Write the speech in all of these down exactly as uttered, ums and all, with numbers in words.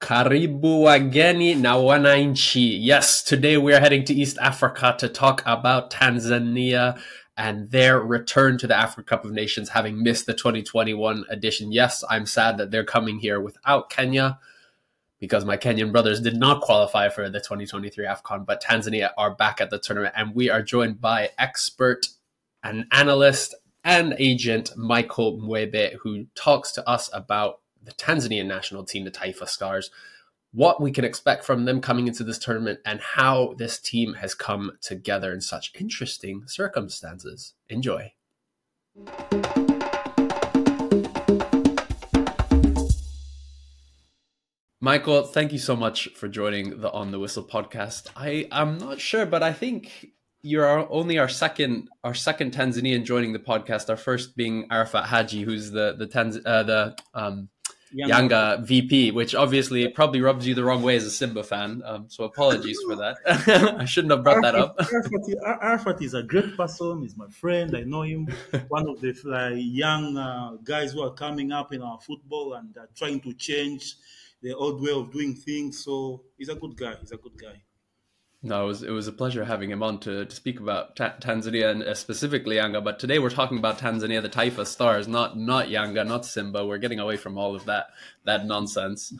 Karibu wageni na wananchi. Yes, today we are heading to East Africa to talk about Tanzania and their return to the Africa Cup of Nations, having missed the twenty twenty-one edition. Yes, I'm sad that they're coming here without Kenya, because my Kenyan brothers did not qualify for the twenty twenty-three AFCON, but Tanzania are back at the tournament, and we are joined by expert and analyst and agent Michael Mwebe, who talks to us about the Tanzanian national team, the Taifa Stars, what we can expect from them coming into this tournament, and how this team has come together in such interesting circumstances. Enjoy. Michael, thank you so much for joining the On the Whistle podcast. I, I'm not sure, but I think you're our, only our second our second Tanzanian joining the podcast, our first being Arafat Haji, who's the, the, Tanz, uh, the um, Yanga V P, which obviously probably rubs you the wrong way as a Simba fan. Um, so apologies for that. I shouldn't have brought Arfat, that up. Arfat, Arfat is a great person. He's my friend. I know him. One of the uh, young uh, guys who are coming up in our football and uh, trying to change the old way of doing things. So he's a good guy. He's a good guy. No, it was, it was a pleasure having him on to, to speak about ta- Tanzania and uh, specifically Yanga. But today we're talking about Tanzania, the Taifa Stars, not not Yanga, not Simba. We're getting away from all of that that nonsense.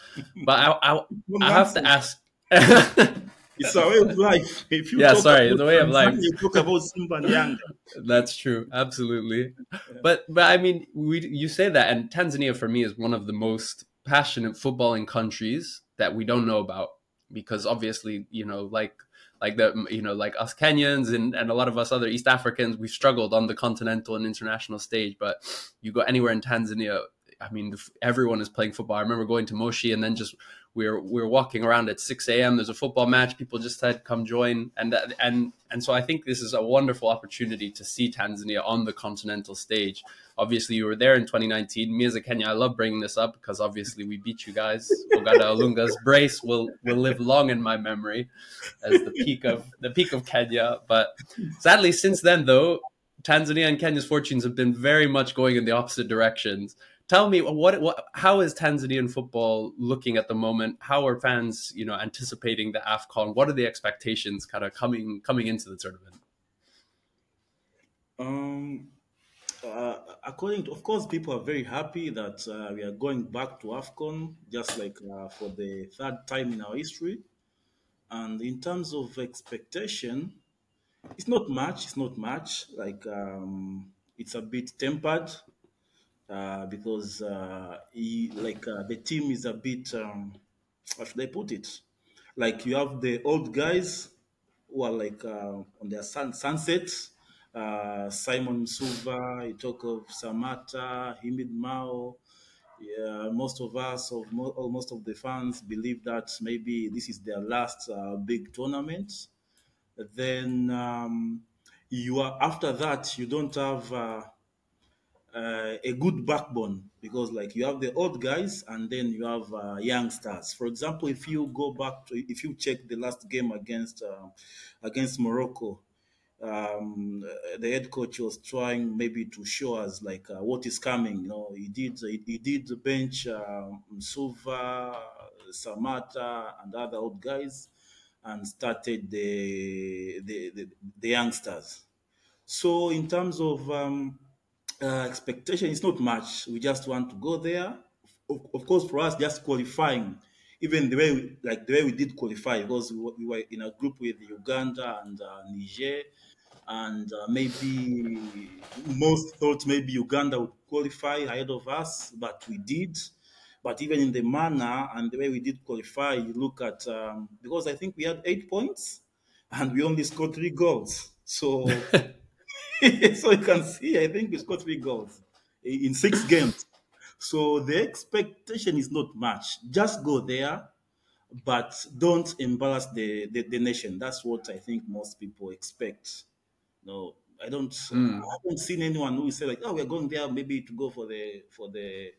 But I I, I have to ask. It's a way of life. If you yeah, sorry, it's a way of life. You talk about Simba and Yanga. That's true, absolutely. Yeah. But but I mean, we you say that, and Tanzania for me is one of the most passionate footballing countries that we don't know about, because obviously, you know, like. Like that, you know, like us Kenyans and, and a lot of us other East Africans, we've struggled on the continental and international stage. But you go anywhere in Tanzania, I mean, everyone is playing football. I remember going to Moshi and then just we we're we we're walking around at six a.m. There's a football match. People just said, come join. And and and so I think this is a wonderful opportunity to see Tanzania on the continental stage. Obviously, you were there in twenty nineteen. Me as a Kenyan, I love bringing this up because obviously we beat you guys. Ogada Olunga's brace will will live long in my memory as the peak of the peak of Kenya. But sadly, since then, though, Tanzania and Kenya's fortunes have been very much going in the opposite directions. Tell me, what, what, how is Tanzanian football looking at the moment? How are fans, you know, anticipating the AFCON? What are the expectations kind of coming coming into the tournament? Um. Uh, according to, of course, people are very happy that uh, we are going back to AFCON, just like uh, for the third time in our history. And in terms of expectation, it's not much. It's not much. Like um, it's a bit tempered uh, because, uh, he, like uh, the team is a bit. Um, how should I put it? Like you have the old guys who are like uh, on their sun- sunset. Uh, Simon Msuva, you talk of Samata, Himidmao. Yeah, most of us, of mo- most of the fans, believe that maybe this is their last uh, big tournament. Then um, you are after that, you don't have uh, uh, a good backbone, because like you have the old guys and then you have uh, young stars. For example, if you go back to, if you check the last game against uh, against Morocco. Um, the head coach was trying maybe to show us like uh, what is coming. You know, he did he, he did the bench uh, Msuva, Samata, and other old guys, and started the the, the, the youngsters. So in terms of um, uh, expectation, it's not much. We just want to go there. Of, of course, for us, just qualifying. Even the way we, like the way we did qualify, because we, we were in a group with Uganda and uh, Niger. And uh, maybe most thought maybe Uganda would qualify ahead of us, but we did. But even in the manner and the way we did qualify, you look at, um, because I think we had eight points and we only scored three goals. So, so you can see, I think we scored three goals in six games. So the expectation is not much. Just go there, but don't embarrass the, the, the nation. That's what I think most people expect. No, I don't. Mm. I haven't seen anyone who say like, "Oh, we're going there maybe to go for the for the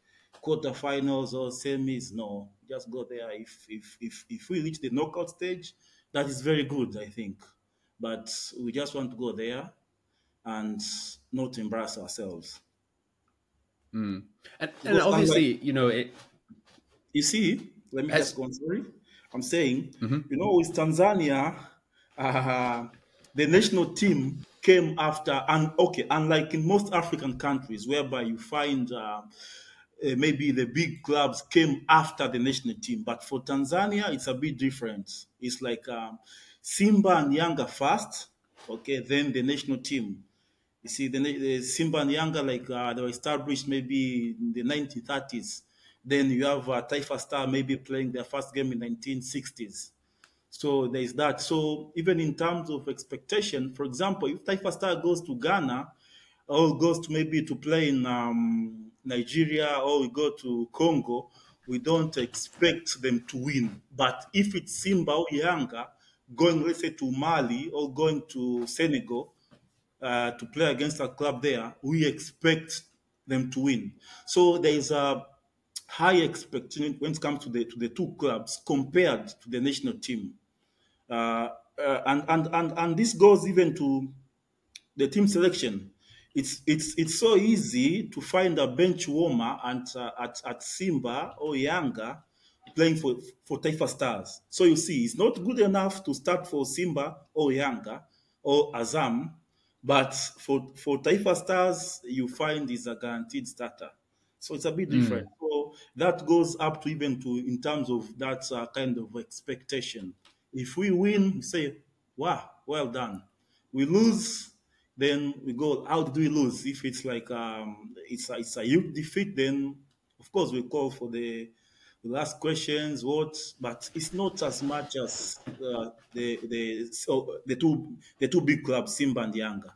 quarterfinals or semis." No, just go there. If if if if we reach the knockout stage, that is very good, I think. But we just want to go there and not embarrass ourselves. Mm. And, and obviously, like, you know, it, you see, let me as, just go on, sorry. I'm saying, mm-hmm. you know, with Tanzania, uh, the national team came after, and okay, unlike in most African countries, whereby you find uh, uh, maybe the big clubs came after the national team. But for Tanzania, it's a bit different. It's like um, Simba and Yanga first, okay, then the national team. You see, the, the Simba and Yanga, like uh, they were established maybe in the nineteen thirties. Then you have uh, Taifa Star maybe playing their first game in nineteen sixties. So there is that. So even in terms of expectation, for example, if Taifa Star goes to Ghana or goes to maybe to play in um, Nigeria or we go to Congo, we don't expect them to win. But if it's Simba or Yanga going, let's say, to Mali or going to Senegal, Uh, to play against a club there, we expect them to win. So there is a high expectation when it comes to the to the two clubs compared to the national team, uh, uh, and and and and this goes even to the team selection. It's it's it's so easy to find a bench warmer and uh, at at Simba or Yanga playing for for Taifa Stars. So you see, it's not good enough to start for Simba or Yanga or Azam. But for, for Taifa Stars, you find is a guaranteed starter. So it's a bit different. Mm. So that goes up to even to in terms of that uh, kind of expectation. If we win, we say, wow, well done. We lose, then we go, how do we lose? If it's like um, it's, a, it's a huge defeat, then of course we call for the, the last questions, what? But it's not as much as uh, the the so the two the two big clubs, Simba and Yanga.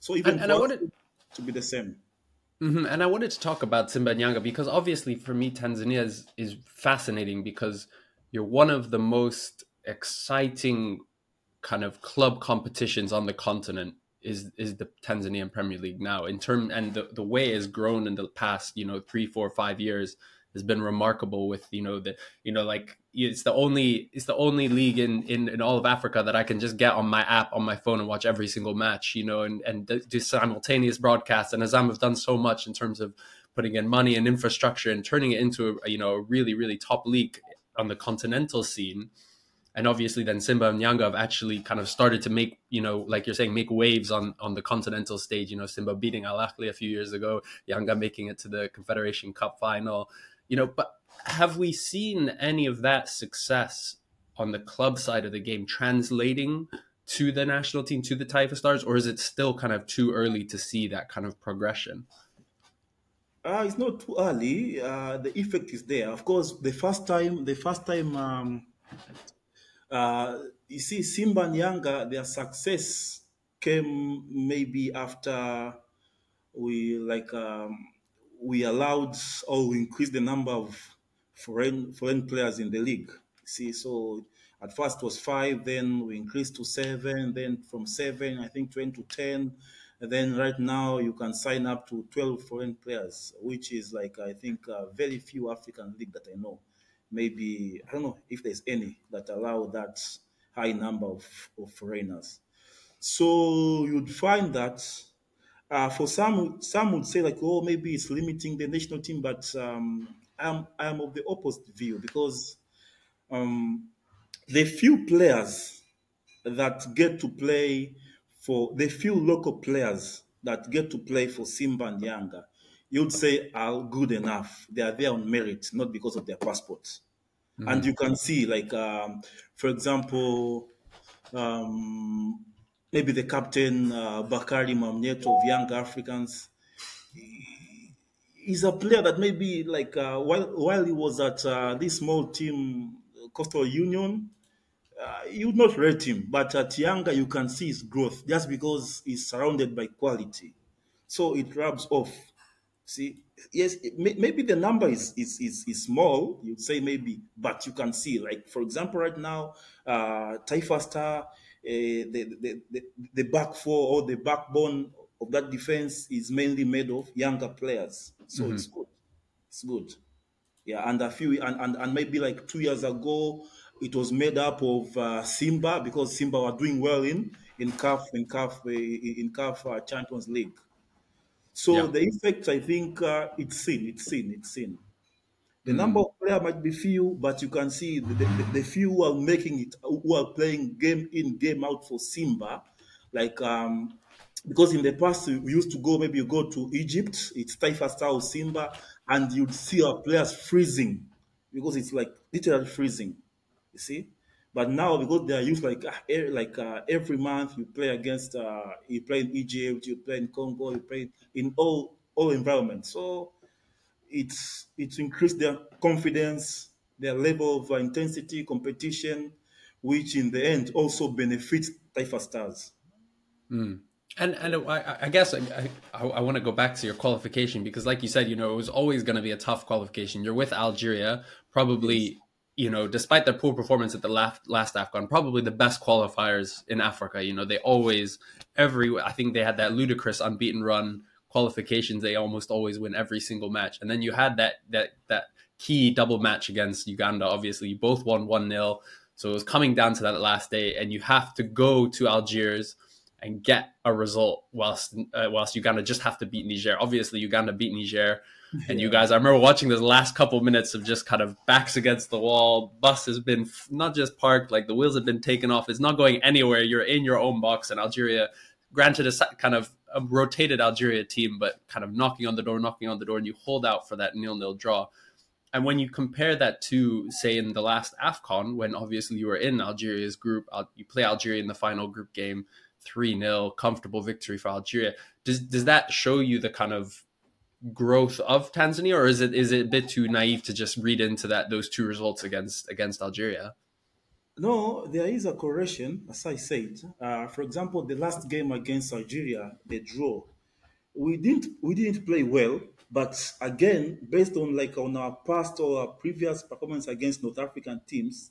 So even and, and I wanted to be the same. Mm-hmm. And I wanted to talk about Simba and Yanga because obviously for me Tanzania is, is fascinating because you're one of the most exciting kind of club competitions on the continent is is the Tanzanian Premier League now in term and the, the way it's grown in the past, you know, three, four, five years has been remarkable with, you know, the, you know, like it's the only, it's the only league in, in, in all of Africa that I can just get on my app, on my phone and watch every single match, you know, and, and do simultaneous broadcasts. And Azam have done so much in terms of putting in money and infrastructure and turning it into a, you know, a really, really top league on the continental scene. And obviously then Simba and Yanga have actually kind of started to make, you know, like you're saying, make waves on, on the continental stage, you know, Simba beating Al Ahly a few years ago, Yanga making it to the Confederation Cup final. You know, but have we seen any of that success on the club side of the game translating to the national team, to the Taifa Stars, or is it still kind of too early to see that kind of progression? Uh, it's not too early. Uh, the effect is there. Of course, the first time, the first time, um, uh, you see, Simba and Yanga, their success came maybe after we like. Um, we allowed or we increased the number of foreign foreign players in the league. See, so at first it was five, then we increased to seven, then from seven, I think, went to ten. And then right now you can sign up to twelve foreign players, which is like, I think, uh, very few African league that I know. Maybe, I don't know if there's any that allow that high number of, of foreigners. So you'd find that Uh, for some, some would say like, oh, maybe it's limiting the national team, but um, I'm I'm of the opposite view because um, the few players that get to play for the few local players that get to play for Simba and Yanga, you'd say are good enough. They are there on merit, not because of their passports. Mm-hmm. And you can see, like, um, for example. Um, Maybe the captain, uh, Bakari Mwamnyeto of Young Africans, is a player that maybe like uh, while while he was at uh, this small team, Coastal Union, uh, you would not rate him. But at Yanga, you can see his growth just because he's surrounded by quality. So it rubs off. See, yes, it, may, maybe the number is, is is is small, you'd say maybe, but you can see, like, for example, right now, uh, Taifa Star, Uh, the, the, the, the back four or the backbone of that defense is mainly made of younger players. So mm-hmm. it's good. It's good. Yeah, and a few, and, and, and maybe like two years ago, it was made up of uh, Simba because Simba were doing well in in CAF in CAF in CAF uh, Champions League. So yeah. the effect, I think, uh, it's seen, it's seen, it's seen. The mm. number of players might be few, but you can see the, the, the few who are making it, who are playing game in, game out for Simba. Like, um, because in the past, we used to go, maybe you go to Egypt, it's Taifa Stars, Simba, and you'd see our players freezing, because it's like literally freezing, you see? But now, because they are used, like like uh, every month, you play against, uh, you play in Egypt, you play in Congo, you play in all all environments. So it's it's increased their confidence, their level of intensity, competition, which in the end also benefits Taifa Stars. Mm. And and I, I guess I, I, I want to go back to your qualification, because like you said, you know, it was always going to be a tough qualification. You're with Algeria, probably, yes. you know, despite their poor performance at the last, last AFCON, probably the best qualifiers in Africa. You know, they always, every, I think they had that ludicrous unbeaten run qualifications. They almost always win every single match. And then you had that that that key double match against Uganda. Obviously, you both won one nil. So it was coming down to that last day, and you have to go to Algiers and get a result, whilst uh, whilst Uganda just have to beat Niger. Obviously, Uganda beat Niger, and yeah. you guys, I remember watching this last couple minutes of just kind of backs against the wall. Bus has been f- not just parked, like the wheels have been taken off. It's not going anywhere. You're in your own box, and Algeria, granted a kind of a rotated Algeria team, but kind of knocking on the door, knocking on the door, and you hold out for that nil-nil draw. And when you compare that to, say, in the last AFCON, when obviously you were in Algeria's group, you play Algeria in the final group game, three nil, comfortable victory for Algeria. Does does that show you the kind of growth of Tanzania, or is it is it a bit too naive to just read into that those two results against against Algeria? No, there is a correlation, as I said. Uh, for example, the last game against Algeria, the draw, we didn't we didn't play well, but again, based on like on our past or our previous performance against North African teams,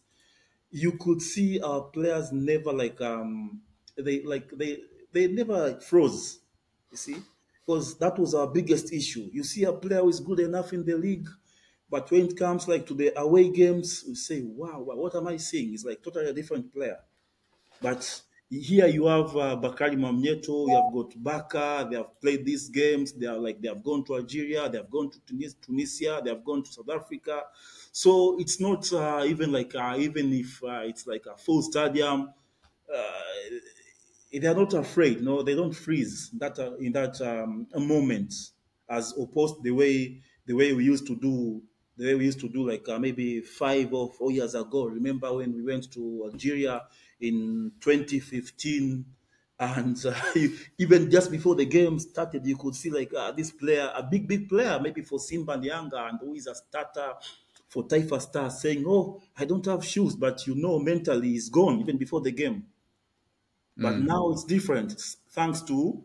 you could see our players never like. Um, They like they they never like, froze, you see, because that was our biggest issue. You see, a player who is good enough in the league, but when it comes like to the away games, we say, "Wow, what am I seeing?" It's like totally a different player. But here you have uh, Bakari Mwamnyeto, you have got Bakar. They have played these games. They are like they have gone to Algeria, they have gone to Tunis- Tunisia, they have gone to South Africa. So it's not uh, even like uh, even if uh, it's like a full stadium. Uh, They are not afraid, no. They don't freeze that uh, in that um, moment, as opposed the way the way we used to do, the way we used to do, like uh, maybe five or four years ago. Remember when we went to Algeria in twenty fifteen, and uh, you, even just before the game started, you could see like uh, this player, a big big player, maybe for Simba and Yanga, and who is a starter for Taifa Stars, saying, "Oh, I don't have shoes," but you know, mentally he's gone even before the game. But mm. now it's different, thanks to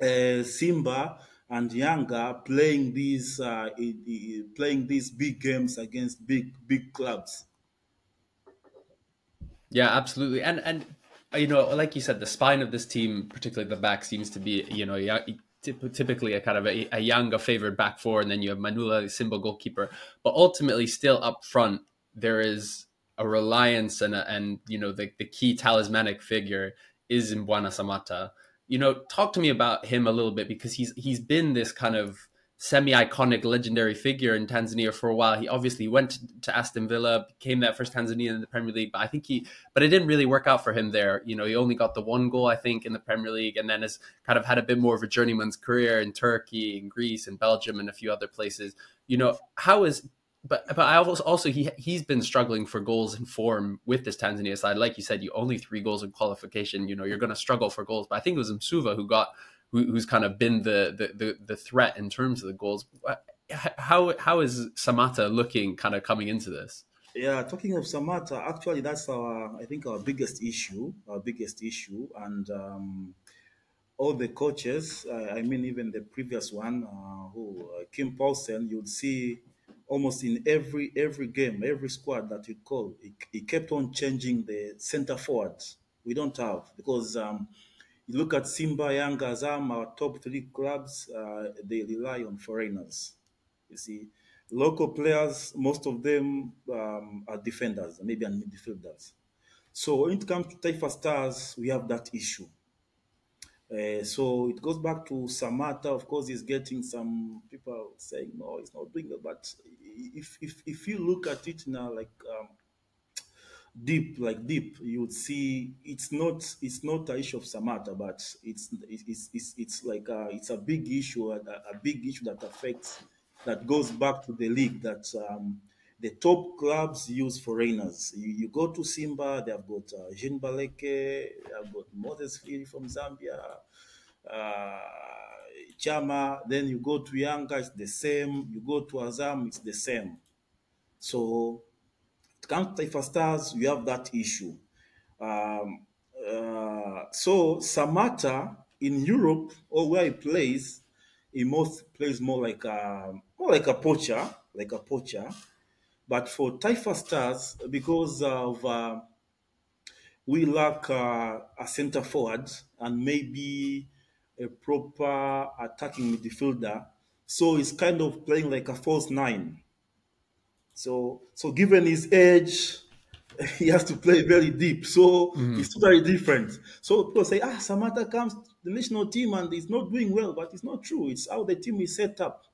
uh, Simba and Yanga playing these uh, playing these big games against big big clubs. Yeah, absolutely, and and you know, like you said, the spine of this team, particularly the back, seems to be you know typically a kind of a, a Yanga favored back four, and then you have Manula, Simba goalkeeper, but ultimately still up front there is a reliance and a, and you know the the key talismanic figure is Mbwana Samata. You know, talk to me about him a little bit, because he's he's been this kind of semi-iconic, legendary figure in Tanzania for a while. He obviously went to Aston Villa, became that first Tanzanian in the Premier League, but I think he, but it didn't really work out for him there. You know, he only got the one goal, I think, in the Premier League, and then has kind of had a bit more of a journeyman's career in Turkey, in Greece, in Belgium, and a few other places. You know, how is... But but I also, also he he's been struggling for goals and form with this Tanzania side. Like you said, you only three goals in qualification. You know you're going to struggle for goals. But I think it was Msuva who got who, who's kind of been the, the the the threat in terms of the goals. How how is Samata looking kind of coming into this? Yeah, talking of Samata, actually that's our I think our biggest issue, our biggest issue, and um, all the coaches. Uh, I mean, even the previous one, uh, who uh, Kim Paulsen, you'd see. Almost in every every game, every squad that you call, it, it kept on changing the center forward. We don't have, because um, you look at Simba, Yanga, Zam, our top three clubs, uh, they rely on foreigners. You see, local players, most of them um, are defenders, maybe and midfielders. So when it comes to Taifa Stars, we have that issue. Uh, so it goes back to Samata. Of course, he's getting some people saying, no, he's not doing that. But if if if you look at it now, like um, deep, like deep, you would see it's not it's not an issue of Samata, but it's it's it's it's like a, it's a big issue, a, a big issue that affects, that goes back to the league, that um, the top clubs use foreigners. You, you go to Simba, they have got uh, Jin Baleke, they have got Moses Firi from Zambia, uh, Chama. Then you go to Yanga, it's the same. You go to Azam, it's the same. So it comes to Taifa Stars, you have that issue. Um, uh, so Samata in Europe, or where he plays, he most plays more like a more like a poacher, like a poacher. But for Taifa Stars, because of uh, we lack uh, a center forward and maybe a proper attacking midfielder, so he's kind of playing like a false nine. So, so given his age, he has to play very deep. So mm-hmm. It's very different. So people say, ah, Samata comes to the national team and he's not doing well, but it's not true. It's how the team is set up.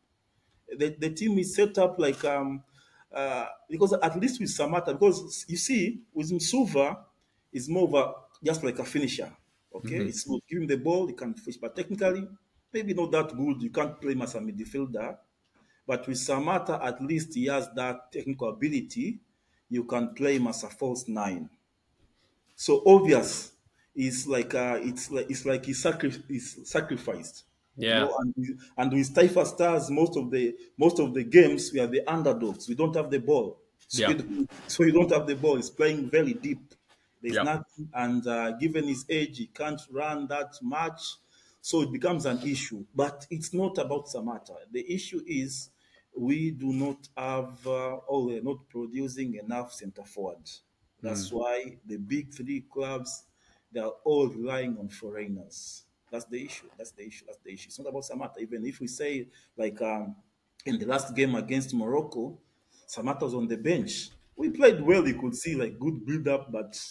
The the team is set up like um. Uh, because at least with Samata, because you see, with Msuva, it's more of a, just like a finisher. Okay, mm-hmm. It's good. Give him the ball, he can finish. But technically, maybe not that good. You can't play him as a midfielder. But with Samata, at least he has that technical ability. You can play him as a false nine. So obvious, it's like uh, it's like it's like he's sacri- he's sacrificed. Yeah, you know, and, and with Taifa Stars, most of the most of the games we are the underdogs. We don't have the ball, so, yeah. you, so you don't have the ball. It's playing very deep. There's yeah. nothing, and uh, given his age, he can't run that much, so it becomes an issue. But it's not about Samata. The issue is we do not have, uh, or we're not producing enough centre forward. That's mm. why the big three clubs, they are all relying on foreigners. That's the issue. That's the issue. That's the issue. It's not about Samata. Even if we say, like um, in the last game against Morocco, Samata was on the bench. We played well. You could see like good build-up, but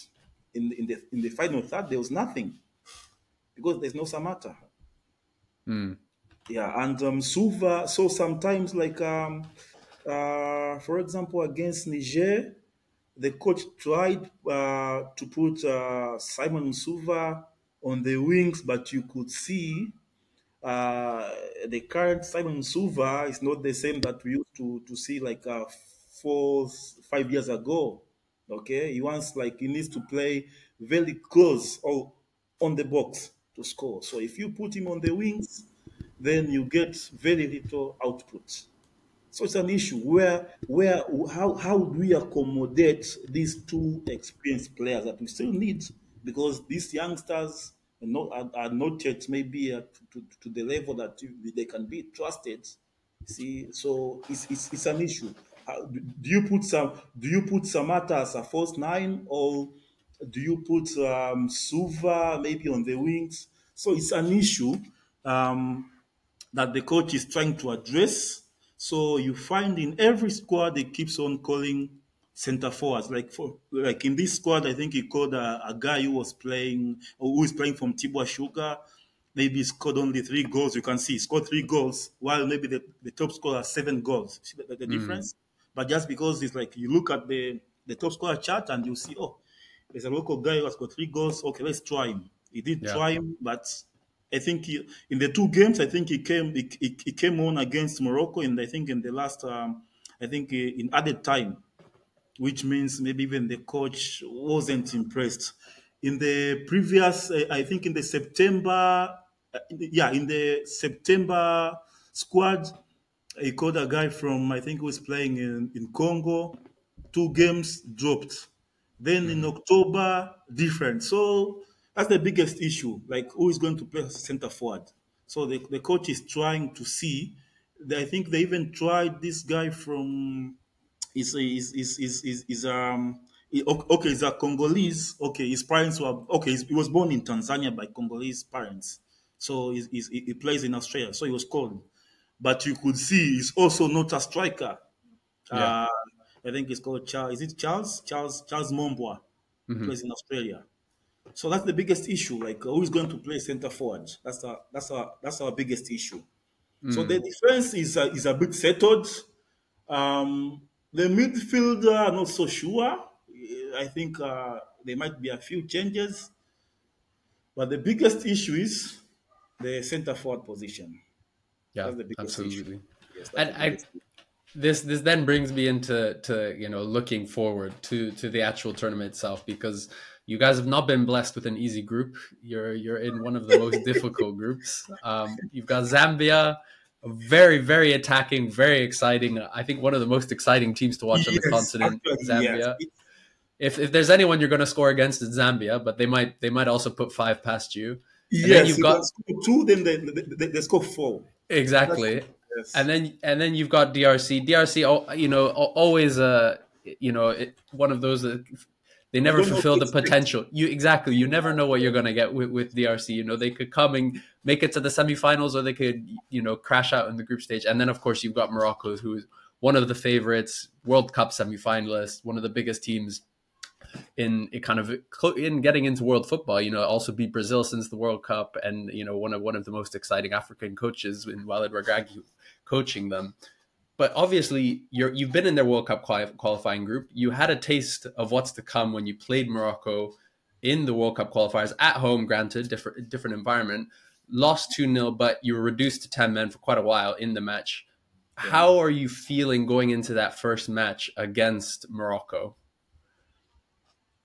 in in the in the final third there was nothing because there's no Samata. Mm. Yeah, and um, Msuva. So sometimes, like um, uh, for example, against Niger, the coach tried uh, to put uh, Simon Msuva on the wings, but you could see uh, the current Simon Msuva is not the same that we used to, to see like uh, four, five years ago. Okay, he wants like he needs to play very close or on the box to score. So if you put him on the wings, then you get very little output. So it's an issue where where how how do we accommodate these two experienced players that we still need? Because these youngsters are not, are, are not yet maybe uh, to, to, to the level that you, they can be trusted. See, so it's it's, it's an issue. How, do, do you put some? Do you put Samata as a false nine, or do you put um, Msuva maybe on the wings? So it's an issue um, that the coach is trying to address. So you find in every squad they keeps on calling center forwards, like for like in this squad, I think he called a, a guy who was playing, or who is playing from Tibwa Sugar. Maybe he scored only three goals. You can see he scored three goals, while maybe the, the top scorer has seven goals. See the, the mm. difference? But just because it's like you look at the, the top scorer chart and you see, oh, there's a local guy who has got three goals. Okay, let's try him. He did yeah. try him, but I think he, in the two games, I think he came he, he, he came on against Morocco, and I think in the last, um, I think in added time, which means maybe even the coach wasn't impressed. In the previous, uh, I think in the September, uh, in the, yeah, in the September squad, he called a guy from, I think he was playing in, in Congo, two games dropped. Then mm-hmm. in October, different. So that's the biggest issue, like who is going to play center forward. So the, the coach is trying to see, I think they even tried this guy from, Is is is is is is um okay? Is a Congolese? Okay, his parents were okay. He was born in Tanzania by Congolese parents, so he's, he's, he plays in Australia. So he was called, but you could see he's also not a striker. Yeah. Uh, I think it's called Charles. Is it Charles? Charles Charles Mambua mm-hmm. plays in Australia. So that's the biggest issue. Like, who's going to play center forward? That's our that's our that's our biggest issue. Mm. So the defense is uh, is a bit settled. Um, the midfield, uh, not so sure. I think uh, there might be a few changes, but the biggest issue is the center forward position. Yeah, that's the biggest absolutely. Issue. Yes, and I, issue. this this then brings me into to you know looking forward to to the actual tournament itself, because you guys have not been blessed with an easy group. You're you're in one of the most difficult groups. Um, you've got Zambia, a very, very attacking, very exciting. I think one of the most exciting teams to watch yes, on the continent, actually, Zambia. Yes. If if there's anyone you're going to score against, it's Zambia, but they might they might also put five past you. And yes, then you've got two, then they, they, they score four. Exactly, yes. and then and then you've got D R C. D R C, you know, always uh, you know, one of those that. They never fulfill the potential. You exactly. You never know what you're going to get with, with D R C. You know, they could come and make it to the semifinals, or they could, you know, crash out in the group stage. And then, of course, you've got Morocco, who is one of the favorites, World Cup semifinalists, one of the biggest teams in it kind of in getting into world football. You know, also beat Brazil since the World Cup, and you know, one of one of the most exciting African coaches in Walid Regragui coaching them. But obviously, you're, you've been in their World Cup qualifying group. You had a taste of what's to come when you played Morocco in the World Cup qualifiers at home, granted, different different environment. Lost two nil, but you were reduced to ten men for quite a while in the match. Yeah. How are you feeling going into that first match against Morocco?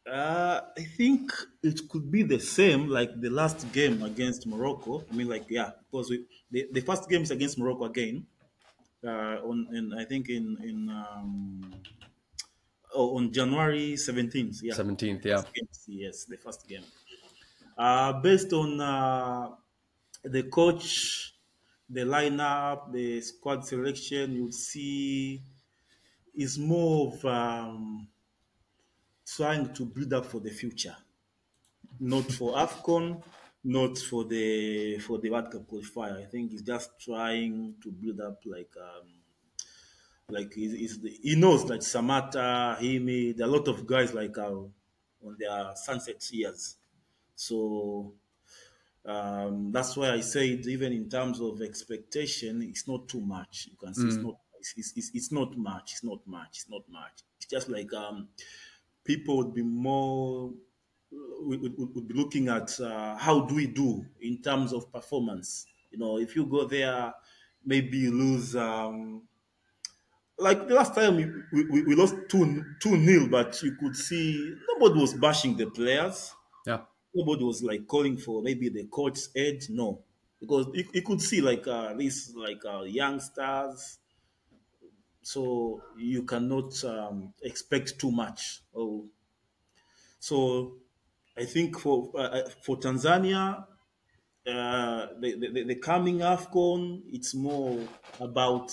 Uh, I think it could be the same like the last game against Morocco. I mean, like, yeah, because we, the, the first game is against Morocco again. Uh, on and I think in in um, oh, on January seventeenth, yeah, seventeenth, yeah, yes, the first game. Uh, based on uh, the coach, the lineup, the squad selection, you see, is more of um, trying to build up for the future, not for AFCON. Not for the for the World Cup qualifier. I think he's just trying to build up like um, like he's, he's the, he knows that Samata, Himi, there are a lot of guys like uh, on their sunset years. So um, that's why I said even in terms of expectation, it's not too much. You can see mm. it's not it's, it's it's not much. It's not much. It's not much. It's just like um, people would be more. We would be looking at uh, how do we do in terms of performance. You know, if you go there, maybe you lose. Um, like the last time, we, we, we lost two two nil, but you could see nobody was bashing the players. Yeah, nobody was like calling for maybe the coach's edge. No, because you, you could see like uh, these like uh, youngsters. So you cannot um, expect too much. Oh, so. I think for uh, for Tanzania, uh, the, the the coming AFCON, it's more about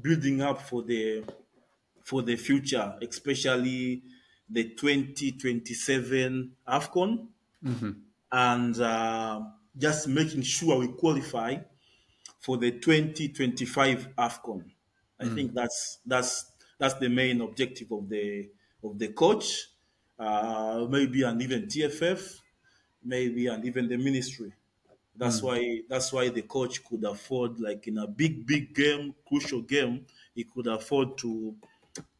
building up for the for the future, especially the twenty twenty-seven AFCON, mm-hmm. and uh, just making sure we qualify for the twenty twenty-five AFCON. I mm-hmm. think that's that's that's the main objective of the of the coach. Uh, maybe and even T F F, maybe and even the ministry. That's mm. why that's why the coach could afford, like in a big, big game, crucial game, he could afford to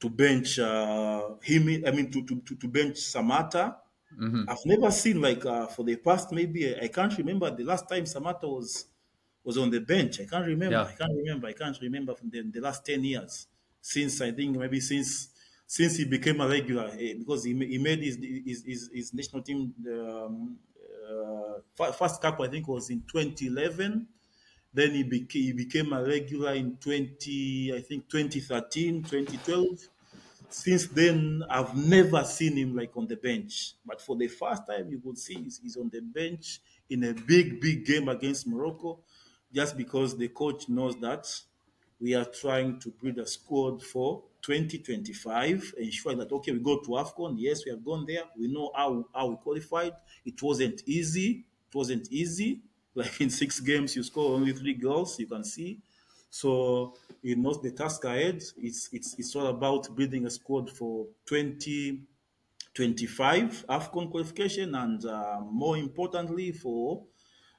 to bench uh, him. I mean, to to, to, to bench Samata. Mm-hmm. I've never seen like uh, for the past maybe I can't remember the last time Samata was was on the bench. I can't remember. Yeah. I can't remember. I can't remember from the, the last ten years since I think maybe since. Since he became a regular, because he he made his his his, his national team um, uh, first cup, I think was in twenty eleven. Then he became he became a regular in twenty I think twenty thirteen, twenty twelve. Since then, I've never seen him like on the bench. But for the first time, you could see he's, he's on the bench in a big big game against Morocco, just because the coach knows that we are trying to build a squad for twenty twenty-five, ensuring that, okay, we go to AFCON. Yes, we have gone there. We know how, how we qualified. It wasn't easy. It wasn't easy. Like in six games, you score only three goals, you can see. So, you know, the task ahead, it's it's it's all about building a squad for 20, twenty-five AFCON qualification, and uh, more importantly for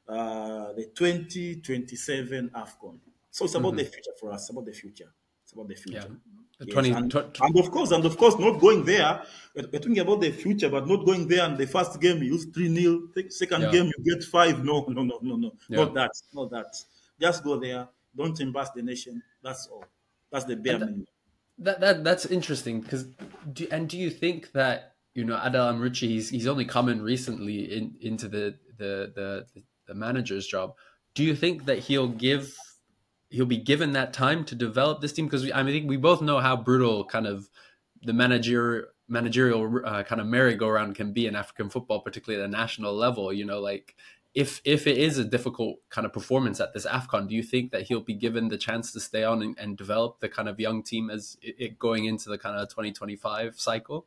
uh, the twenty twenty-seven AFCON. So it's about mm-hmm. the future for us. It's about the future. It's about the future. Yeah. Yes, twenty, and, tw- and of course, and of course, not going there. We're, we're talking about the future, but not going there. And the first game you use three nil. Second yeah. game you get five. No, no, no, no, no. Yeah. Not that. Not that. Just go there. Don't embarrass the nation. That's all. That's the bare minimum. That that that's interesting because, do, and do you think that you know Adel Amruchi? He's he's only come in recently in, into the the, the the the manager's job. Do you think that he'll give? He'll be given that time to develop this team because I mean, I think we both know how brutal kind of the manager managerial uh, kind of merry-go-round can be in African football, particularly at a national level. You know, like if if it is a difficult kind of performance at this AFCON, do you think that he'll be given the chance to stay on and, and develop the kind of young team as it, it going into the kind of twenty twenty-five cycle?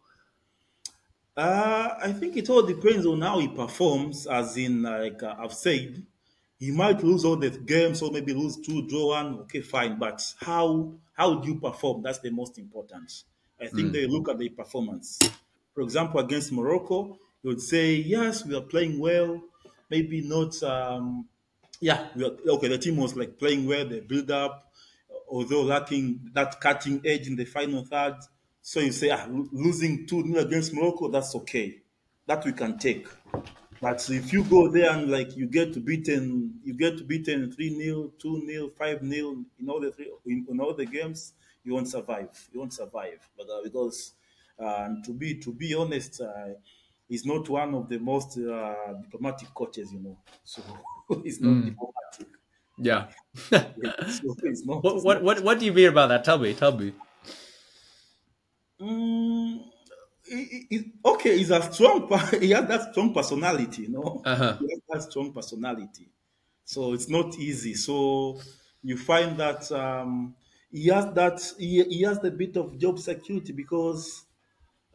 Uh, I think it all depends on how he performs. As in, like uh, I've said. He might lose all the games, or maybe lose two, draw one. Okay, fine. But how how do you perform? That's the most important. I think mm. they look at the performance. For example, against Morocco, you would say, yes, we are playing well. Maybe not. Um, yeah, we are, okay. The team was like playing well. They build up, although lacking that cutting edge in the final third. So you say, ah, losing two nil against Morocco, that's okay. That we can take. But if you go there and like you get beaten, you get beaten three nil, two nil, five nil in all the three, in, in all the games, you won't survive. You won't survive. But uh, because uh, to be to be honest, uh, he's not one of the most uh, diplomatic coaches, you know. So he's not mm. diplomatic. Yeah. yeah so he's not, what, he's what, not. what what do you mean about that? Tell me. Tell me. Mm. He, he, okay, he's a strong. He has that strong personality, you know. Uh-huh. He has that strong personality, so it's not easy. So you find that um, he has that. He, he has a bit of job security because,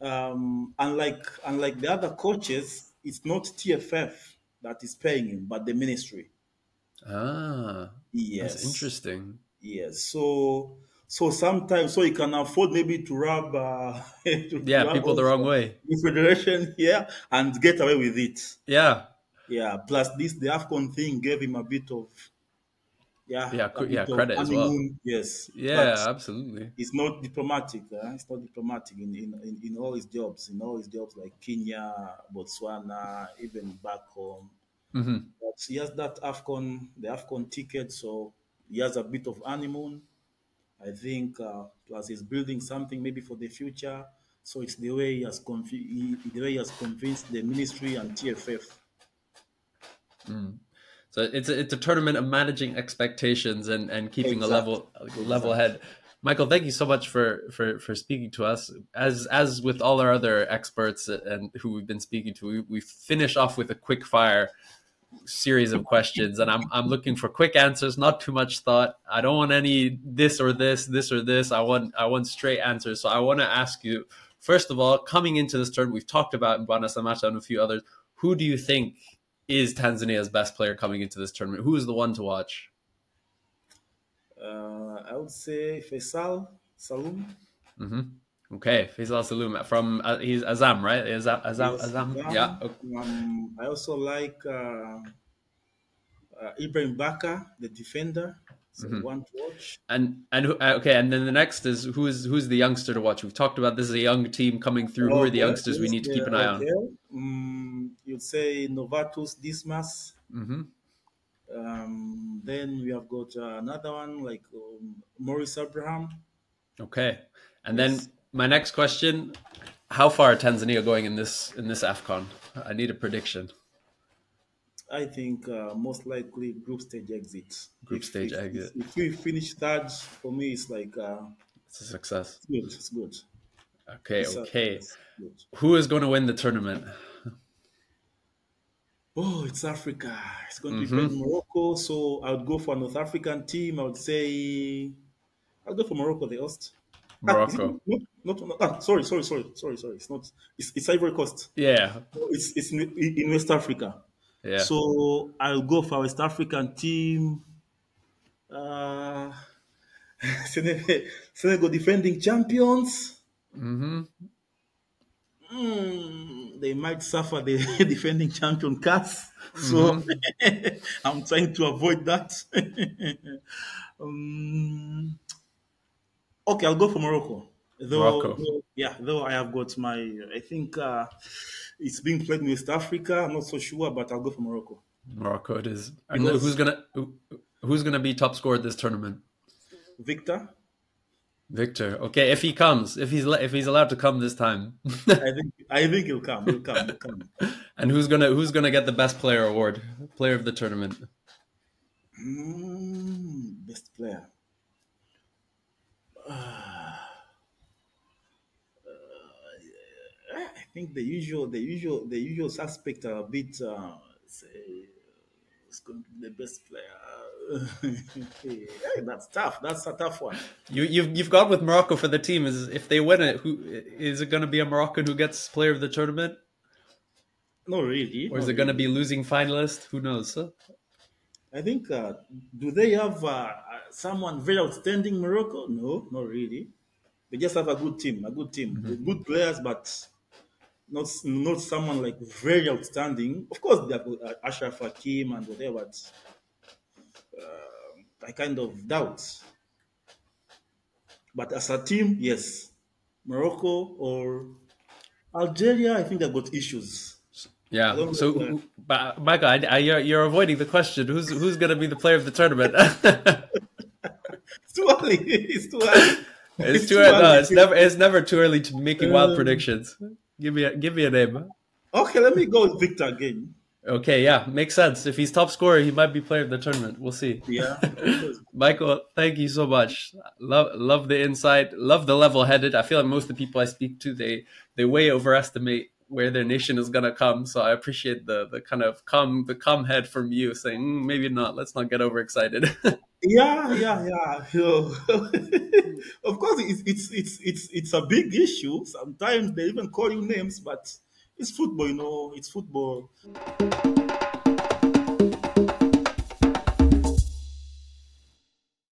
um, unlike unlike the other coaches, it's not T F F that is paying him, but the ministry. Ah, yes, that's interesting. Yes, so. So sometimes, so you can afford maybe to rub, uh, to yeah, rub people the wrong way, the federation, yeah, and get away with it. Yeah, yeah. Plus, this the AFCON thing gave him a bit of, yeah, yeah, yeah, credit as well. Yes, yeah, but absolutely. It's not diplomatic. Uh, it's not diplomatic in, in in in all his jobs. In all his jobs, like Kenya, Botswana, even back home. Mm-hmm. But he has that AFCON, the AFCON ticket, so he has a bit of honeymoon. I think uh, plus he's building something maybe for the future. So it's the way he has, confi- he, the way he has convinced the ministry and T F F. Mm. So it's a, it's a tournament of managing expectations and, and keeping exactly. a level a level exactly. head. Michael, thank you so much for, for, for speaking to us. As as with all our other experts and who we've been speaking to, we, we finish off with a quick fire series of questions, and I'm I'm looking for quick answers, not too much thought. I don't want any this or this, this or this. I want I want straight answers. So I want to ask you, first of all, coming into this tournament, we've talked about Mbwana Samata and a few others. Who do you think is Tanzania's best player coming into this tournament? Who is the one to watch? Uh, I would say Feisal Salum. Mm-hmm. Okay, Feisal Salum from uh, he's Azam, right? Azam, Azam, Azam. Azam. Yeah. Okay. Um, I also like uh, uh, Ibrahim Bakar, the defender. So mm-hmm. one to watch. And and uh, okay, and then the next is who's who's the youngster to watch? We've talked about this is a young team coming through. Oh, who are the youngsters we need to keep an eye okay. on? Um, you'd say Novatus Dismas. Mm-hmm. Um, then we have got uh, another one like um, Maurice Abraham. Okay, and yes. then. My next question, how far are Tanzania going in this in this AFCON? I need a prediction. I think uh, most likely group stage exit. Group if, stage if, exit. If we finish third, for me, it's like... Uh, it's a success. It's good. It's good. Okay, it's okay. A, Who is going to win the tournament? Oh, it's Africa. It's going mm-hmm. to be Morocco. So I would go for a North African team. I would say... I'll go for Morocco, the host. Morocco. Ah, not, not, ah, sorry, sorry, sorry, sorry, sorry. It's not. It's, it's Ivory Coast. Yeah. It's it's in, in West Africa. Yeah. So I'll go for West African team. Uh, Senegal defending champions. Mm-hmm. Mm, they might suffer the defending champion cuts. So mm-hmm. I'm trying to avoid that. um, okay, I'll go for Morocco. Though, Morocco. Though, yeah, though I have got my, I think uh, it's being played in West Africa. I'm not so sure, but I'll go for Morocco. Morocco it is. And because... who's gonna who's gonna be top scorer at this tournament? Victor. Victor, okay. If he comes, if he's if he's allowed to come this time, I think I think he'll come. He'll come. He'll come. And who's gonna who's gonna get the best player award, player of the tournament? Mm, best player. Uh, uh, I think the usual, the usual, the usual suspect are a bit. Uh, say, it's going to be the best player. Hey, that's tough. That's a tough one. You, you've you've got with Morocco for the team is if they win it, who is it going to be a Moroccan who gets player of the tournament? Not really. Or is it really. going to be losing finalist? Who knows? Huh? I think. Uh, do they have uh, someone very outstanding? Morocco? No, not really. They just have a good team, a good team mm-hmm. with good players, but. Not not someone like very outstanding. Of course, they have Ashraf Akeem and whatever. But, uh, I kind of doubt. But as a team, yes, Morocco or Algeria, I think they've got issues. Yeah. So, who, but Michael, I, I, you're, you're avoiding the question. Who's who's going to be the player of the tournament? It's too early. It's too early. It's, it's too early. No, it's never it's never too early to be making wild um, predictions. Give me a give me a name. Okay, let me go with Victor again. Okay, yeah, makes sense. If he's top scorer, he might be player of the tournament. We'll see. Yeah. Michael, thank you so much. Love love the insight. Love the level-headed. I feel like most of the people I speak to, they they way overestimate where their nation is gonna come. So I appreciate the the kind of calm the calm head from you saying mm, maybe not. Let's not get overexcited. Yeah, yeah, yeah. Of course, it's, it's it's it's it's a big issue. Sometimes they even call you names, but it's football, you know. It's football.